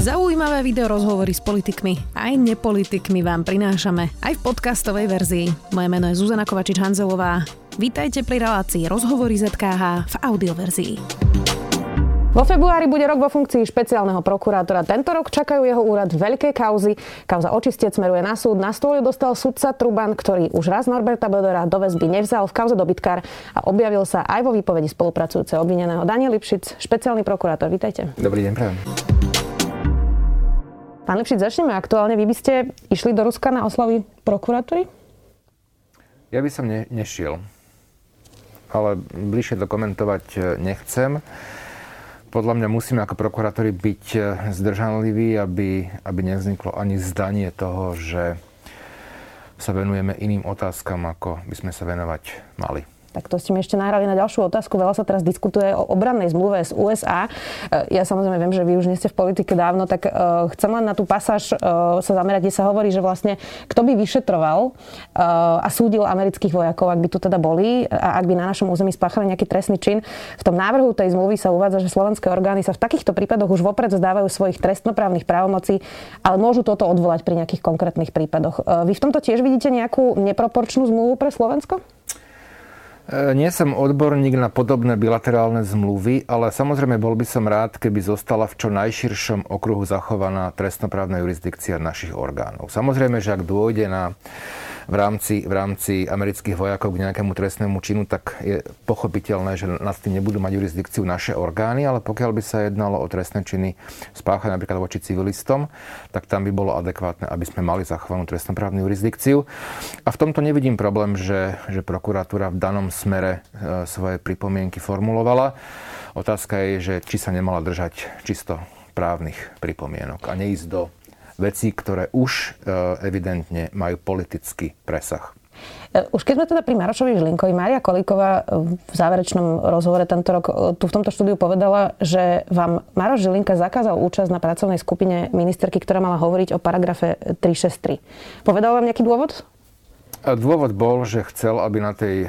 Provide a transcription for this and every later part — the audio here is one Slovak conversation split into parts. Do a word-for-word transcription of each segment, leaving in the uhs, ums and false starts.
Zaujímavé video rozhovory s politikmi aj nepolitikmi vám prinášame aj v podcastovej verzii. Moje meno je Zuzana Kovačič-Hanzelová. Vítajte pri relácii Rozhovory zet ká há v audioverzii. Vo februári bude rok vo funkcii špeciálneho prokurátora. Tento rok čakajú jeho úrad veľké kauzy. Kauza očistec smeruje na súd. Na stôl ju dostal sudca Truban, ktorý už raz Norberta Bödöra do väzby nevzal v kauze dobytkár a objavil sa aj vo výpovedi spolupracujúceho obvineného. Daniel Lipšic, špeciálny prokurátor. Vítajte. Dobrý deň, prajem. Pán Lipšic, začneme aktuálne. Vy by ste išli do Ruska na oslavy prokuratúry? Ja by som ne- nešiel. Ale bližšie to komentovať nechcem. Podľa mňa musíme ako prokurátori byť zdržanliví, aby, aby nevzniklo ani zdanie toho, že sa venujeme iným otázkam, ako by sme sa venovať mali. Tak to ste mi ešte nahrali na ďalšiu otázku. Veľa sa teraz diskutuje o obrannej zmluve z ú es á. Ja samozrejme viem, že vy už nie ste v politike dávno, tak chcem len na tú pasáž sa zamerať, kde sa hovorí, že vlastne kto by vyšetroval a súdil amerických vojakov, ak by tu teda boli a ak by na našom území spáchali nejaký trestný čin. V tom návrhu tej zmluvy sa uvádza, že slovenské orgány sa v takýchto prípadoch už vopred vzdávajú svojich trestnoprávnych právomocí, ale môžu toto odvolať pri nejakých konkrétnych prípadoch. Vy v tomto tiež vidíte nejakú neproporčnú zmluvu pre Slovensko? Nie som odborník na podobné bilaterálne zmluvy, ale samozrejme bol by som rád, keby zostala v čo najširšom okruhu zachovaná trestnoprávna jurisdikcia našich orgánov. Samozrejme, že ak dôjde na, v, rámci, v rámci amerických vojakov k nejakému trestnému činu, tak je pochopiteľné, že nad tým nebudú mať jurisdikciu naše orgány, ale pokiaľ by sa jednalo o trestné činy spáchané napríklad voči civilistom, tak tam by bolo adekvátne, aby sme mali zachovanú trestnoprávnu jurisdikciu. A v tomto nevidím problém, že, že prokuratúra v danom smere svoje pripomienky formulovala. Otázka je, že či sa nemala držať čisto právnych pripomienok a neísť do vecí, ktoré už evidentne majú politický presah. Už keď sme teda pri Marošovi Žilinkovi, Mária Kolíková v záverečnom rozhovore tento rok tu v tomto štúdiu povedala, že vám Maroš Žilinka zakázal účasť na pracovnej skupine ministerky, ktorá mala hovoriť o paragrafe tri šesť tri. Povedal vám nejaký dôvod? Dôvod bol, že chcel, aby na tej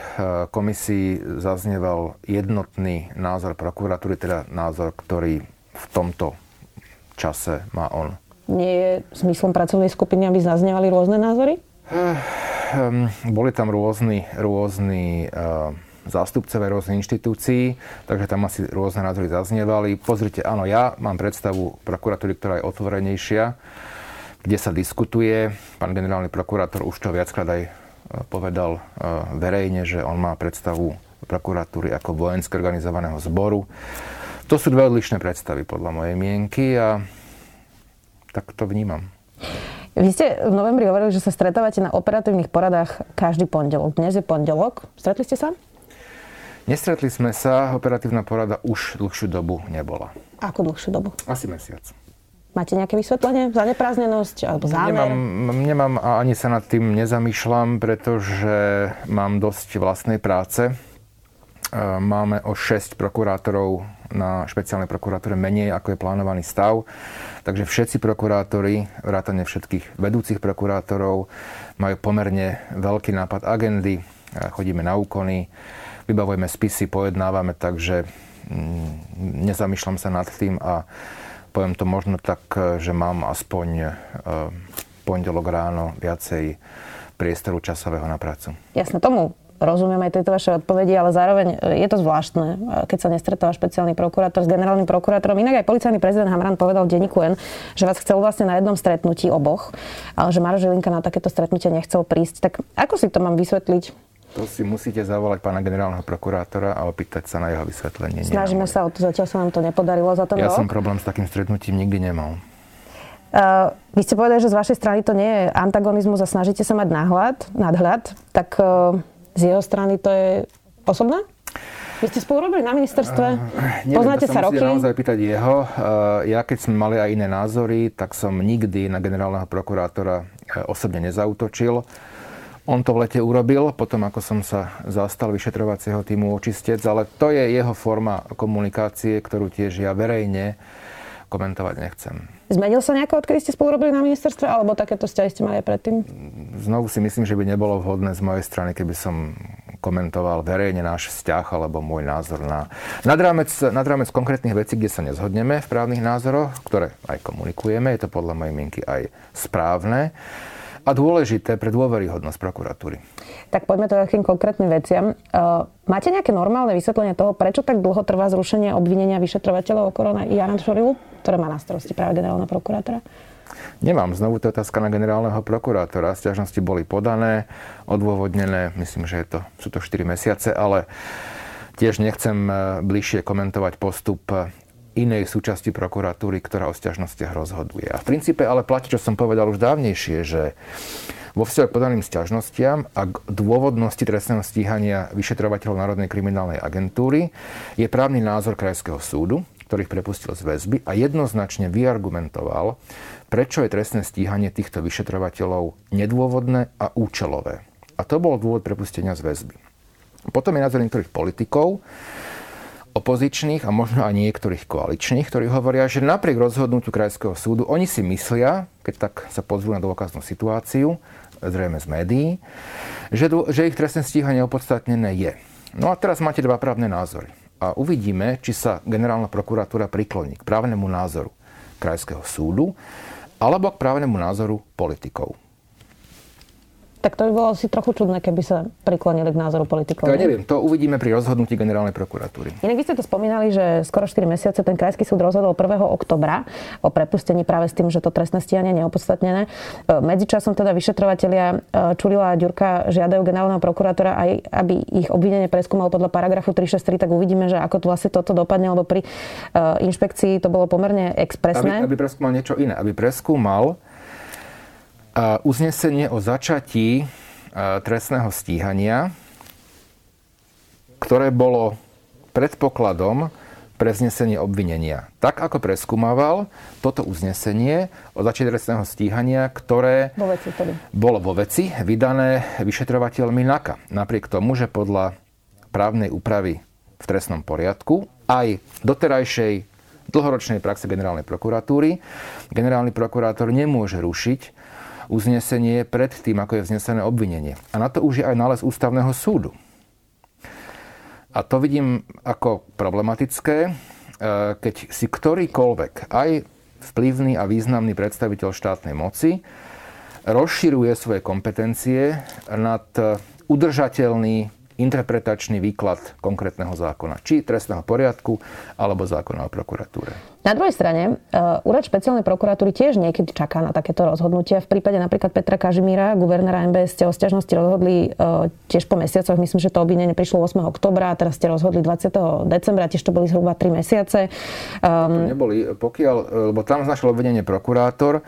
komisii zaznieval jednotný názor prokuratúry, teda názor, ktorý v tomto čase má on. Nie je zmyslom pracovnej skupiny, aby zaznievali rôzne názory? Boli tam rôzni, rôzni zástupcové rôznych inštitúcií, takže tam asi rôzne názory zaznievali. Pozrite, áno, ja mám predstavu prokuratúry, ktorá je otvorenejšia, kde sa diskutuje. Pán generálny prokurátor už to viackrát aj povedal verejne, že on má predstavu prokuratúry ako vojenské organizovaného zboru. To sú dve odlišné predstavy podľa mojej mienky a tak to vnímam. Vy ste v novembri hovorili, že sa stretávate na operatívnych poradách každý pondelok. Dnes je pondelok. Stretli ste sa? Nestretli sme sa. Operatívna porada už dlhšiu dobu nebola. Akú dlhšiu dobu? Asi mesiac. Máte nejaké vysvetlenie? Zaneprázdnenosť alebo zámer? Nemám, nemám a ani sa nad tým nezamýšľam, pretože mám dosť vlastnej práce. Máme o šesť prokurátorov na špeciálnej prokuratúre menej, ako je plánovaný stav. Takže všetci prokurátori, vrátane všetkých vedúcich prokurátorov, majú pomerne veľký nápad agendy. Chodíme na úkony, vybavujeme spisy, pojednávame, takže nezamýšľam sa nad tým a poviem to možno tak, že mám aspoň pondelok ráno viacej priestoru časového na prácu. Jasne, tomu rozumiem aj tejto vašej odpovedi, ale zároveň je to zvláštne, keď sa nestretáva špeciálny prokurátor s generálnym prokurátorom. Inak aj policajný prezident Hamran povedal v denníku N, že vás chcel vlastne na jednom stretnutí oboch, ale že Maroš Žilinka na takéto stretnutie nechcel prísť. Tak ako si to mám vysvetliť? To si musíte zavolať pána generálneho prokurátora a opýtať sa na jeho vysvetlenie. Snažíme sa o to, zatiaľ sa nám to nepodarilo za ten rok. Ja som problém s takým stretnutím nikdy nemal. Uh, vy ste povedali, že z vašej strany to nie je antagonizmus a snažíte sa mať náhľad, nadhľad, tak uh, z jeho strany to je osobné? Vy ste spolu robili na ministerstve? Uh, neviem, Poznáte sa roky? Musíte naozaj pýtať jeho. Uh, ja keď sme mali aj iné názory, tak som nikdy na generálneho prokurátora osobne nezautočil. On to v lete urobil, potom ako som sa zastal vyšetrovacieho týmu očistec, ale to je jeho forma komunikácie, ktorú tiež ja verejne komentovať nechcem. Zmenil sa nejako, odkedy ste spolu robili na ministerstve, alebo takéto vzťahy ste mali aj predtým? Znovu si myslím, že by nebolo vhodné z mojej strany, keby som komentoval verejne náš vzťah alebo môj názor na... Nad rámec, nad rámec konkrétnych vecí, kde sa nezhodneme v právnych názoroch, ktoré aj komunikujeme, je to podľa mojej mienky aj správne a dôležité pre dôveryhodnosť prokuratúry. Tak poďme teda k tým konkrétnym veciam. Máte nejaké normálne vysvetlenie toho, prečo tak dlho trvá zrušenie obvinenia vyšetrovateľov okolo Jana Čurilu, ktoré má na starosti práve generálna prokurátora? Nemám. Znovu to je otázka na generálneho prokurátora. Sťažnosti boli podané, odôvodnené, myslím, že je to, sú to štyri mesiace, ale tiež nechcem bližšie komentovať postup inej súčasti prokuratúry, ktorá o sťažnostiach rozhoduje. A v princípe ale platí, čo som povedal už dávnejšie, že vo vzťahu k podaným sťažnostiam a k dôvodnosti trestného stíhania vyšetrovateľov Národnej kriminálnej agentúry je právny názor Krajského súdu, ktorých prepustil z väzby a jednoznačne vyargumentoval, prečo je trestné stíhanie týchto vyšetrovateľov nedôvodné a účelové. A to bol dôvod prepustenia z väzby. Potom je názor niektorých politikov, opozičných a možno aj niektorých koaličných, ktorí hovoria, že napriek rozhodnutiu Krajského súdu oni si myslia, keď tak sa pozrú na dôkaznú situáciu, zrejme z médií, že, že ich trestné stíhanie opodstatnené je. No a teraz máte dva právne názory. A uvidíme, či sa generálna prokuratúra prikloní k právnemu názoru Krajského súdu alebo k právnemu názoru politikov. Tak to by bolo asi trochu čudné, keby sa priklonili k názoru politikov. To ja neviem, to uvidíme pri rozhodnutí generálnej prokuratúry. Inak vy ste to spomínali, že skoro štyri mesiace ten Krajský súd rozhodol prvého októbra o prepustení práve s tým, že to trestné stíhanie je neopodstatnené. Medzičasom teda vyšetrovatelia Čurilla a Ďurka žiadajú generálneho prokurátora aj, aby ich obvinenie preskúmal podľa paragrafu tri šesť tri, tak uvidíme, že ako to vlastne toto dopadne, lebo pri inšpekcii to bolo pomerne expresné. Aby, aby preskúmal niečo iné, aby preskúmal A uznesenie o začatí trestného stíhania, ktoré bolo predpokladom pre vznesenie obvinenia. Tak, ako preskúmaval toto uznesenie o začatí trestného stíhania, ktoré vo veci, bolo vo veci vydané vyšetrovateľmi en á ká á. Napriek tomu, že podľa právnej úpravy v trestnom poriadku aj doterajšej dlhoročnej praxe generálnej prokuratúry generálny prokurátor nemôže rušiť uznesenie pred tým, ako je vznesené obvinenie. A na to už je aj nález Ústavného súdu. A to vidím ako problematické, keď si ktorýkoľvek, aj vplyvný a významný predstaviteľ štátnej moci, rozširuje svoje kompetencie nad udržateľný interpretačný výklad konkrétneho zákona, či trestného poriadku, alebo zákona o prokuratúre. Na druhej strane, úrad špeciálnej prokuratúry tiež niekedy čaká na takéto rozhodnutia. V prípade napríklad Petra Kažimíra, guvernéra en bé es, ste o sťažnosti rozhodli tiež po mesiacoch. Myslím, že to obvinenie prišlo ôsmeho októbra, teraz ste rozhodli dvadsiateho decembra, tiež to boli zhruba tri mesiace. Um... Neboli, pokiaľ, lebo tam znašil obvinenie prokurátor.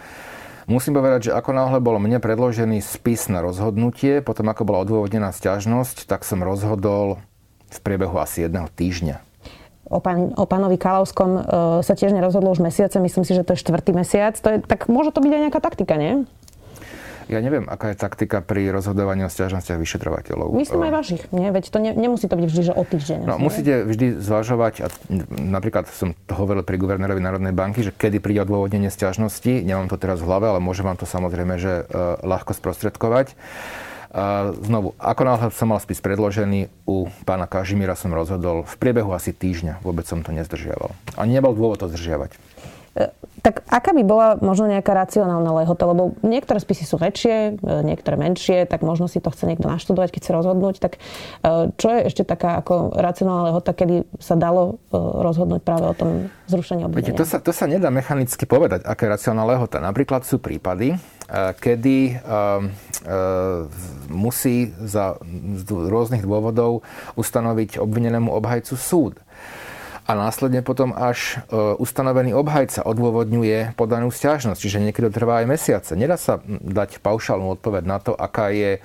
Musím povedať, že ako náhle bol mne predložený spis na rozhodnutie, potom ako bola odôvodnená sťažnosť, tak som rozhodol v priebehu asi jedného týždňa. O, pán, o pánovi Kalovskom e, sa tiež nerozhodlo už mesiace, myslím si, že to je štvrtý mesiac. To je, tak môže to byť aj nejaká taktika, nie? Ja neviem, aká je taktika pri rozhodovaní o sťažnostiach vyšetrovateľov. Myslím aj vašich, nie? Veď to ne, nemusí to byť vždy, že o týždeň. No, musíte vždy zvažovať, a napríklad som to hovoril pri guvernérovi Národnej banky, že kedy príde odôvodnenie sťažnosti, nemám to teraz v hlave, ale môžem vám to samozrejme, že e, ľahko sprostredkovať. Znovu, ako náhle som mal spis predložený, u pána Kažimíra som rozhodol v priebehu asi týždňa. Vôbec som to nezdržiaval. A nebol dôvod to zdržiavať. Tak aká by bola možno nejaká racionálna lehota? Lebo niektoré spisy sú väčšie, niektoré menšie, tak možno si to chce niekto naštudovať, keď chce rozhodnúť. Tak čo je ešte taká ako racionálna lehota, kedy sa dalo rozhodnúť práve o tom zrušení obvinenia? Viete, to sa, to sa nedá mechanicky povedať, aká je racionálna lehota. Napríklad sú prípady, kedy uh, uh, musí za rôznych dôvodov ustanoviť obvinenému obhajcu súd. A následne potom až uh, ustanovený obhajca odôvodňuje podanú sťažnosť, čiže niekedy trvá aj mesiace. Nedá sa dať paušálnu odpoveď na to, aká je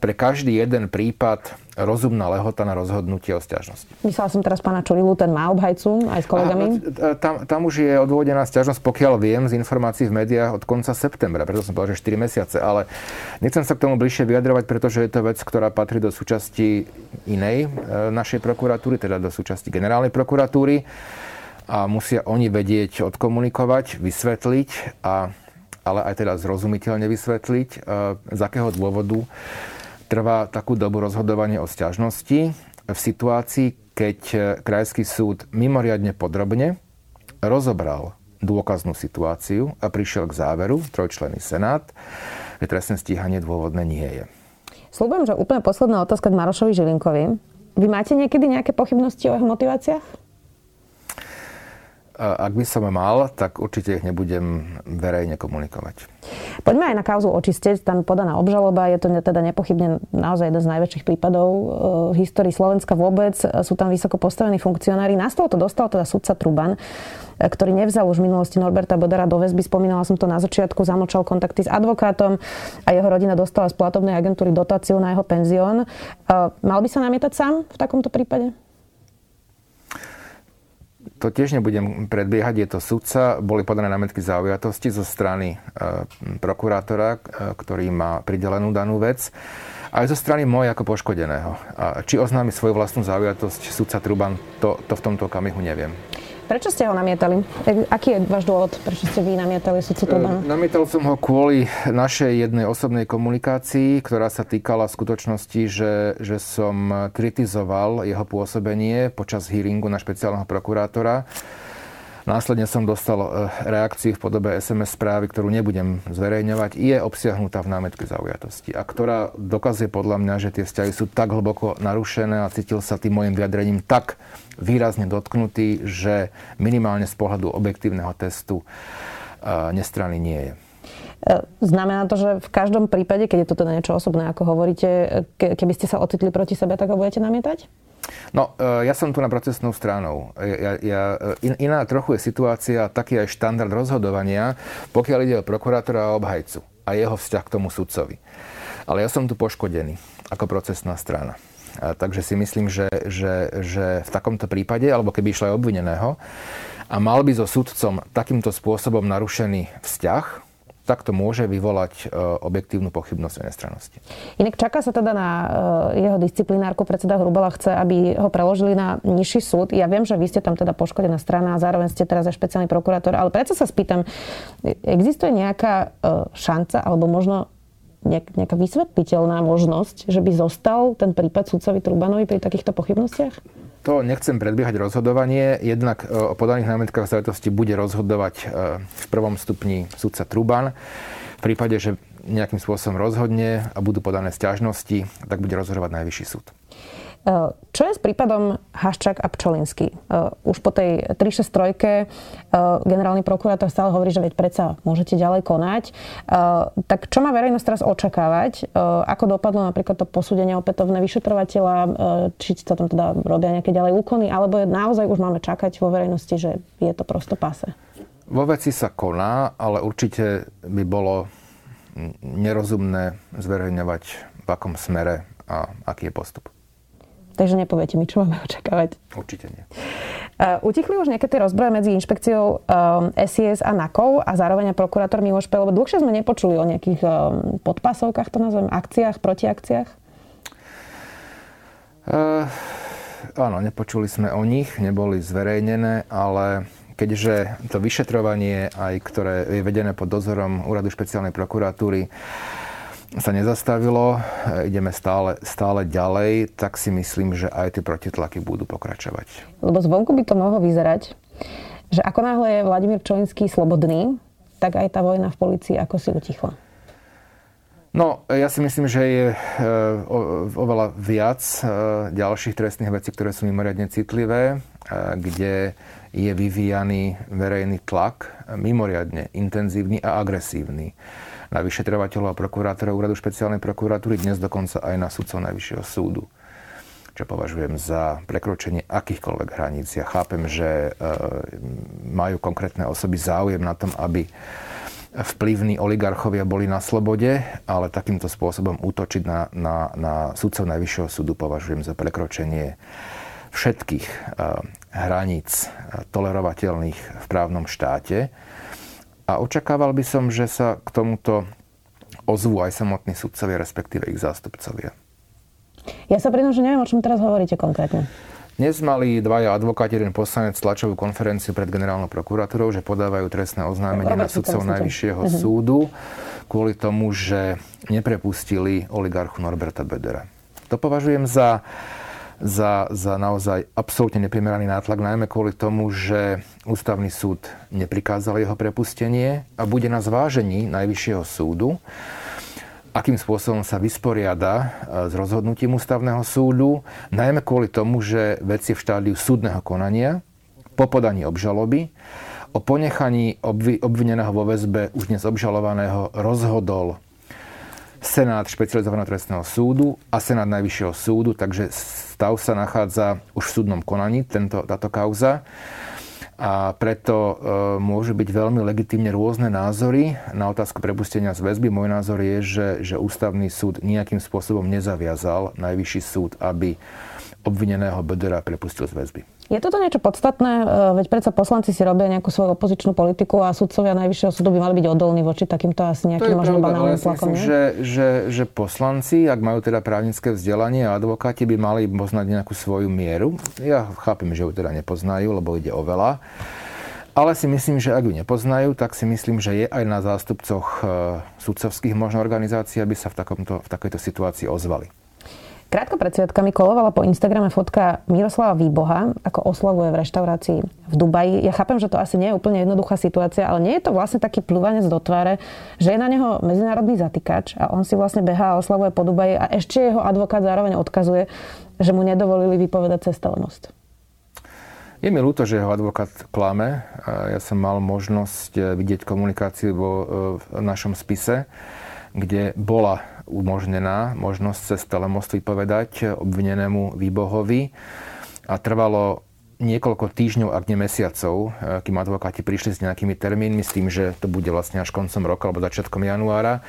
pre každý jeden prípad rozumná lehota na rozhodnutie o sťažnosti. Myslela som teraz pána Čurilu, ten má obhajcu aj s kolegami? Aha, tam, tam už je odôvodená sťažnosť, pokiaľ viem, z informácií v médiách od konca septembra, preto som povedal, že štyri mesiace, ale nechcem sa k tomu bližšie vyjadrovať, pretože je to vec, ktorá patrí do súčasti inej našej prokuratúry, teda do súčasti generálnej prokuratúry a musia oni vedieť odkomunikovať, vysvetliť, a, ale aj teda zrozumiteľne vysvetliť, z akého dôvodu trvá takú dobu rozhodovanie o sťažnosti v situácii, keď Krajský súd mimoriadne podrobne rozobral dôkaznú situáciu a prišiel k záveru, trojčlenný senát, že trestné stíhanie dôvodné nie je. Sľubujem, že úplne posledná otázka k Marošovi Žilinkovi. Vy máte niekedy nejaké pochybnosti o jeho motiváciách? Ak by som mal, tak určite ich nebudem verejne komunikovať. Poďme aj na kauzu očistec. Tam podaná obžaloba. Je to teda nepochybne naozaj jeden z najväčších prípadov v histórii Slovenska vôbec. Sú tam vysoko postavení funkcionári. Na stôl to dostal teda sudca Truban, ktorý nevzal už v minulosti Norberta Bödöra do väzby. Spomínala som to na začiatku. Zamlčal kontakty s advokátom a jeho rodina dostala z platobnej agentúry dotáciu na jeho penzión. Mal by sa namietať sám v takomto prípade? To tiež nebudem predbiehať, je to sudca. Boli podané námietky zaujatosti zo strany prokurátora, ktorý má pridelenú danú vec, aj zo strany mojej ako poškodeného. A či oznámi svoju vlastnú zaujatosť sudca Truban, to, to v tomto okamihu neviem. Prečo ste ho namietali? Aký je váš dôvod, prečo ste vy namietali sudcu Trubana? Namietal som ho kvôli našej jednej osobnej komunikácii, ktorá sa týkala skutočnosti, že, že som kritizoval jeho pôsobenie počas hearingu na špeciálneho prokurátora. Následne som dostal reakciu v podobe es em es správy, ktorú nebudem zverejňovať. Je obsiahnutá v námietke zaujatosti a ktorá dokazuje podľa mňa, že tie vzťahy sú tak hlboko narušené a cítil sa tým mojim vyjadrením tak výrazne dotknutý, že minimálne z pohľadu objektívneho testu nestranný nie je. Znamená to, že v každom prípade, keď je to teda niečo osobné, ako hovoríte, keby ste sa ocitli proti sebe, tak ho budete namietať? No, ja som tu na procesnou stranou. Ja, ja, iná trochu je situácia, taký aj štandard rozhodovania, pokiaľ ide o prokurátora a obhajcu a jeho vzťah k tomu sudcovi. Ale ja som tu poškodený ako procesná strana. A takže si myslím, že, že, že v takomto prípade, alebo keby išlo aj obvineného a mal by so sudcom takýmto spôsobom narušený vzťah, tak to môže vyvolať objektívnu pochybnosť o nestrannosti. Inak čaká sa teda na jeho disciplinárku. Predseda Hrubala chce, aby ho preložili na nižší súd. Ja viem, že vy ste tam teda poškodená strana a zároveň ste teraz aj špeciálny prokurátor, ale predsa sa spýtam, existuje nejaká šanca alebo možno nejaká vysvetliteľná možnosť, že by zostal ten prípad sudcovi Trubanovi pri takýchto pochybnostiach? To nechcem predbiehať rozhodovanie. Jednak o podaných námietkach zaujatosti bude rozhodovať v prvom stupni sudca Truban. V prípade, že nejakým spôsobom rozhodne a budú podané sťažnosti, tak bude rozhodovať najvyšší súd. Čo je s prípadom Haščák a Pčolinský? Už po tej tri šesť tri generálny prokurátor stále hovorí, že veď predsa môžete ďalej konať. Tak čo má verejnosť teraz očakávať? Ako dopadlo napríklad to posúdenie opätovné vyšetrovateľa? Či sa tam teda robia nejaké ďalej úkony? Alebo naozaj už máme čakať vo verejnosti, že je to prosto pase? Vo veci sa koná, ale určite by bolo nerozumné zverejňovať v akom smere a aký je postup. Takže nepoviete mi, čo máme očakávať. Určite nie. Utichli už niekedy rozbroje medzi inšpekciou es í es a NAKou a zároveň prokurátor Miloš P., lebo dlhšie sme nepočuli o nejakých podpasovkách, to nazvem, akciách, protiakciách? Uh, áno, nepočuli sme o nich, neboli zverejnené, ale keďže to vyšetrovanie, aj ktoré je vedené pod dozorom Úradu špeciálnej prokuratúry, sa nezastavilo, ideme stále, stále ďalej, tak si myslím, že aj tie protitlaky budú pokračovať. Lebo zvonku by to mohlo vyzerať, že ako náhle je Vladimír Čovínsky slobodný, tak aj tá vojna v polícii ako si utichla. No, ja si myslím, že je oveľa viac ďalších trestných vecí, ktoré sú mimoriadne citlivé, kde je vyvíjaný verejný tlak, mimoriadne intenzívny a agresívny, na vyšetrovateľov a prokurátorov Úradu špeciálnej prokuratúry, dnes dokonca aj na sudcov Najvyššieho súdu, čo považujem za prekročenie akýchkoľvek hraníc. Ja chápem, že e, majú konkrétne osoby záujem na tom, aby vplyvní oligarchovia boli na slobode, ale takýmto spôsobom útočiť na, na, na sudcov Najvyššieho súdu považujem za prekročenie všetkých e, hraníc tolerovateľných v právnom štáte. A očakával by som, že sa k tomuto ozvú aj samotní sudcovia, respektíve ich zástupcovia. Ja sa priznám, že neviem, o čom teraz hovoríte konkrétne. Dnes mali dvaja advokáti, jeden poslanec, tlačovú konferenciu pred generálnou prokuratúrou, že podávajú trestné oznámenie na sudcov Najvyššieho súdu, kvôli tomu, že neprepustili oligarchu Norberta Bödöra. To považujem za, za, za naozaj absolútne neprimeraný nátlak, najmä kvôli tomu, že ústavný súd neprikázal jeho prepustenie a bude na zvážení Najvyššieho súdu, akým spôsobom sa vysporiada s rozhodnutím ústavného súdu, najmä kvôli tomu, že vec je v štádiu súdneho konania, po podaní obžaloby. O ponechaní obvineného vo väzbe už dnes obžalovaného rozhodol Senát špecializovaného trestného súdu a Senát Najvyššieho súdu, takže stav sa nachádza už v súdnom konaní, tento, táto kauza. A preto e, môžu byť veľmi legitímne rôzne názory na otázku prepustenia z väzby. Môj názor je, že, že ústavný súd nejakým spôsobom nezaviazal Najvyšší súd, aby obvineného Bödöra prepustil z väzby. Je toto niečo podstatné? Veď predsa poslanci si robia nejakú svoju opozičnú politiku a sudcovia Najvyššieho súdu by mali byť odolní voči takýmto asi nejakým možno banálnym tlakom. Myslím, že, že, že poslanci, ak majú teda právnické vzdelanie a advokáti, by mali poznať nejakú svoju mieru. Ja chápem, že ju teda nepoznajú, lebo ide o veľa. Ale si myslím, že ak ju nepoznajú, tak si myslím, že je aj na zástupcoch sudcovských možno organizácií, aby sa v, takomto, v takejto situácii ozvali. Krátko pred sviatkami kolovala po Instagrame fotka Miroslava Výboha, ako oslavuje v reštaurácii v Dubaji. Ja chápem, že to asi nie je úplne jednoduchá situácia, ale nie je to vlastne taký pľúvanec do tváre, že je na neho medzinárodný zatýkač a on si vlastne behá a oslavuje po Dubaji a ešte jeho advokát zároveň odkazuje, že mu nedovolili vypovedať cestovnosť. Je mi ľúto, že jeho advokát klame. Ja som mal možnosť vidieť komunikáciu vo v našom spise, kde bola umožnená možnosť cez telemost vypovedať obvinenému Výbohovi. A trvalo niekoľko týždňov, ak nie mesiacov, kým advokáti prišli s nejakými termínmi, s tým, že to bude vlastne až koncom roka alebo začiatkom januára.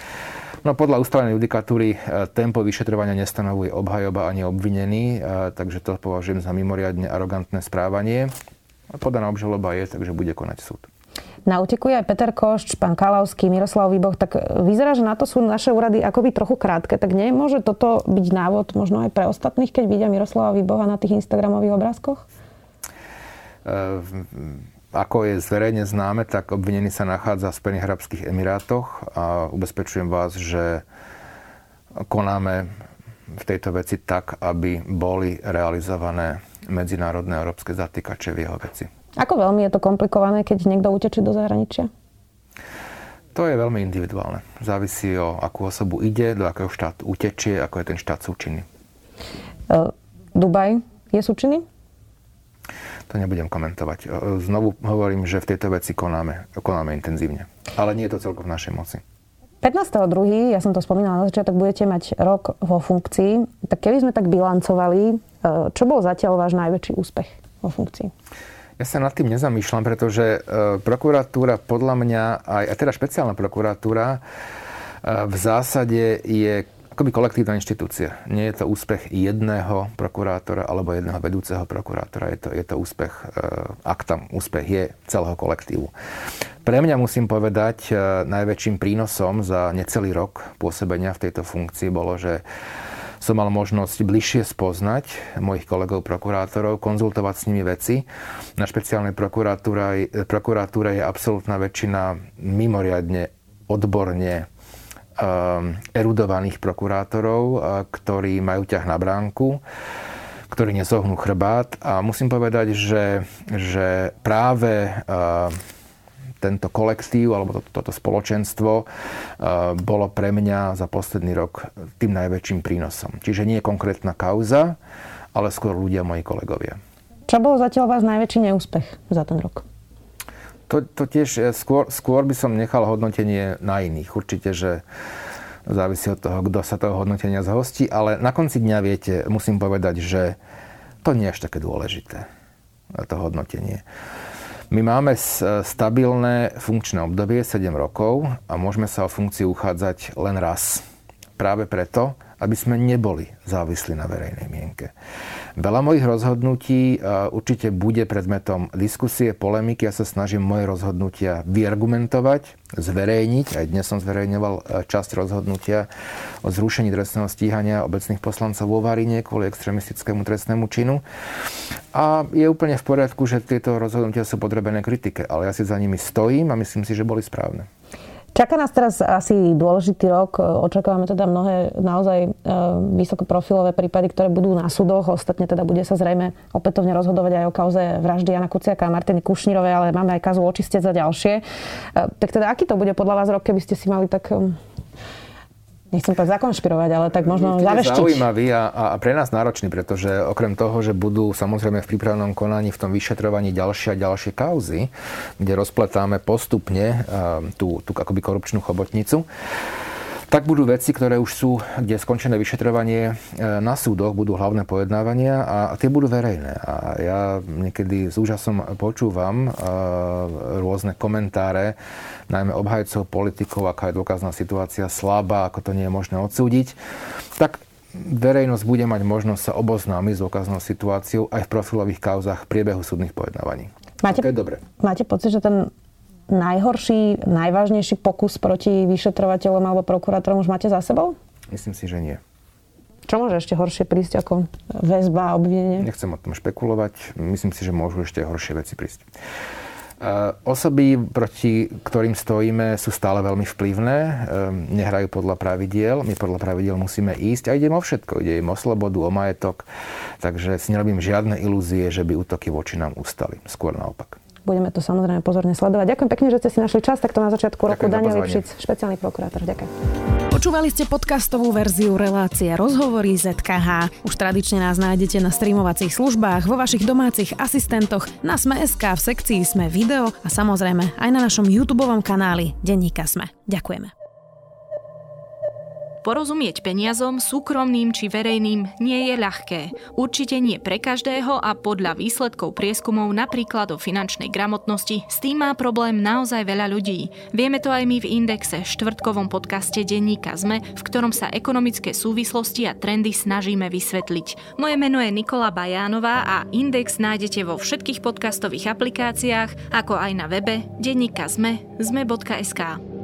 No podľa ústavnej judikatúry tempo vyšetrovania nestanovuje obhajoba ani obvinený, takže to považujem za mimoriadne arogantné správanie. Podaná obžaloba je, takže bude konať súd. Na úteku je aj Peter Košč, pán Kalovský, Miroslav Výboch, tak vyzerá, že na to sú naše úrady akoby trochu krátke, tak nemôže toto byť návod možno aj pre ostatných, keď vidia Miroslava Výboha na tých instagramových obrázkoch? E- Ako je zverejne známe, tak obvinený sa nachádza v Spojených arabských emirátoch a ubezpečujem vás, že konáme v tejto veci tak, aby boli realizované medzinárodné európske zatýkače v jeho veci. Ako veľmi je to komplikované, keď niekto utečie do zahraničia? To je veľmi individuálne. Závisí, o akú osobu ide, do akého štátu utečie, ako je ten štát súčinný. Dubaj je súčinný? To nebudem komentovať. Znovu hovorím, že v tejto veci konáme, konáme intenzívne. Ale nie je to celkom v našej moci. pätnásteho druhého ja som to spomínala na začiatok, budete mať rok vo funkcii. Tak keby sme tak bilancovali, čo bol zatiaľ váš najväčší úspech vo funkcii? Ja sa nad tým nezamýšľam, pretože prokuratúra podľa mňa, aj teda špeciálna prokuratúra, v zásade je akoby kolektívna inštitúcia. Nie je to úspech jedného prokurátora alebo jedného vedúceho prokurátora. Je to, je to úspech, ak tam úspech je, celého kolektívu. Pre mňa musím povedať, najväčším prínosom za necelý rok pôsobenia v tejto funkcii bolo, že som mal možnosť bližšie spoznať mojich kolegov prokurátorov, konzultovať s nimi veci. Na špeciálnej prokuratúre je absolútna väčšina mimoriadne odborne erudovaných prokurátorov, ktorí majú ťah na bránku, ktorí nezohnú chrbát. A musím povedať, že, že práve tento kolektív alebo to, toto spoločenstvo bolo pre mňa za posledný rok tým najväčším prínosom. Čiže nie konkrétna kauza, ale skôr ľudia, moji kolegovia. Čo bol zatiaľ vás najväčší neúspech za ten rok? To, to tiež skôr, skôr by som nechal hodnotenie na iných. Určite, že závisí od toho, kto sa toho hodnotenia zhostí, ale na konci dňa, viete, musím povedať, že to nie je až také dôležité, to hodnotenie. My máme stabilné funkčné obdobie sedem rokov a môžeme sa o funkciu uchádzať len raz. Práve preto, aby sme neboli závislí na verejnej mienke. Veľa mojich rozhodnutí určite bude predmetom diskusie, polemiky. Ja sa snažím moje rozhodnutia vyargumentovať, zverejniť. Aj dnes som zverejňoval časť rozhodnutia o zrušení trestného stíhania obecných poslancov vo Varine kvôli extremistickému trestnému činu. A je úplne v poriadku, že tieto rozhodnutia sú podrobené kritike, ale ja si za nimi stojím a myslím si, že boli správne. Čaká nás teraz asi dôležitý rok. Očakávame teda mnohé naozaj vysokoprofilové prípady, ktoré budú na súdoch. Ostatne teda bude sa zrejme opätovne rozhodovať aj o kauze vraždy Jana Kuciaka a Martiny Kušnírovej, ale máme aj kauzu očistec za ďalšie. Tak teda aký to bude podľa vás rok, keby ste si mali tak... Nechcem povedať zakonšpirovať, ale tak možno zaveštiť. Zaujímavý a, a pre nás náročný, pretože okrem toho, že budú samozrejme v prípravnom konaní v tom vyšetrovaní ďalšie a ďalšie kauzy, kde rozpletáme postupne uh, tú, tú akoby korupčnú chobotnicu, tak budú veci, ktoré už sú, kde skončené vyšetrovanie na súdoch, budú hlavné pojednávania a tie budú verejné. A ja niekedy s úžasom počúvam rôzne komentáre, najmä obhajcov, politikov, aká je dôkazná situácia slabá, ako to nie je možné odsúdiť. Tak verejnosť bude mať možnosť sa oboznámiť s dôkaznou situáciou aj v profilových kauzách priebehu súdnych pojednávaní. Máte, to je dobre. Máte pocit, že ten najhorší, najvážnejší pokus proti vyšetrovateľom alebo prokurátorom už máte za sebou? Myslím si, že nie. Čo môže ešte horšie prísť ako väzba a obvinenie? Nechcem o tom špekulovať. Myslím si, že môžu ešte horšie veci prísť. Osoby, proti ktorým stojíme, sú stále veľmi vplyvné, nehrajú podľa pravidiel, my podľa pravidiel musíme ísť a ideme o všetko, ide im o slobodu, o majetok, takže si nerobím žiadne ilúzie, že by útoky voči nám ustali, skôr naopak. Budeme to samozrejme pozorne sledovať. Ďakujem pekne, že ste si našli čas. Takto na začiatku roku Daniel Lipšic, špeciálny prokurátor. Ďakujem. Počúvali ste podcastovú verziu relácie Rozhovory zet ká há. Už tradične nás nájdete na streamovacích službách, vo vašich domácich asistentoch, na Sme bodka es ká, v sekcii Sme video a samozrejme aj na našom YouTubeovom kanáli Denníka Sme. Ďakujeme. Porozumieť peniazom, súkromným či verejným, nie je ľahké. Určite nie pre každého a podľa výsledkov prieskumov napríklad o finančnej gramotnosti s tým má problém naozaj veľa ľudí. Vieme to aj my v Indexe, štvrtkovom podcaste Denníka Sme, v ktorom sa ekonomické súvislosti a trendy snažíme vysvetliť. Moje meno je Nikola Bajánová a Index nájdete vo všetkých podcastových aplikáciách, ako aj na webe denníka sme bodka es ká.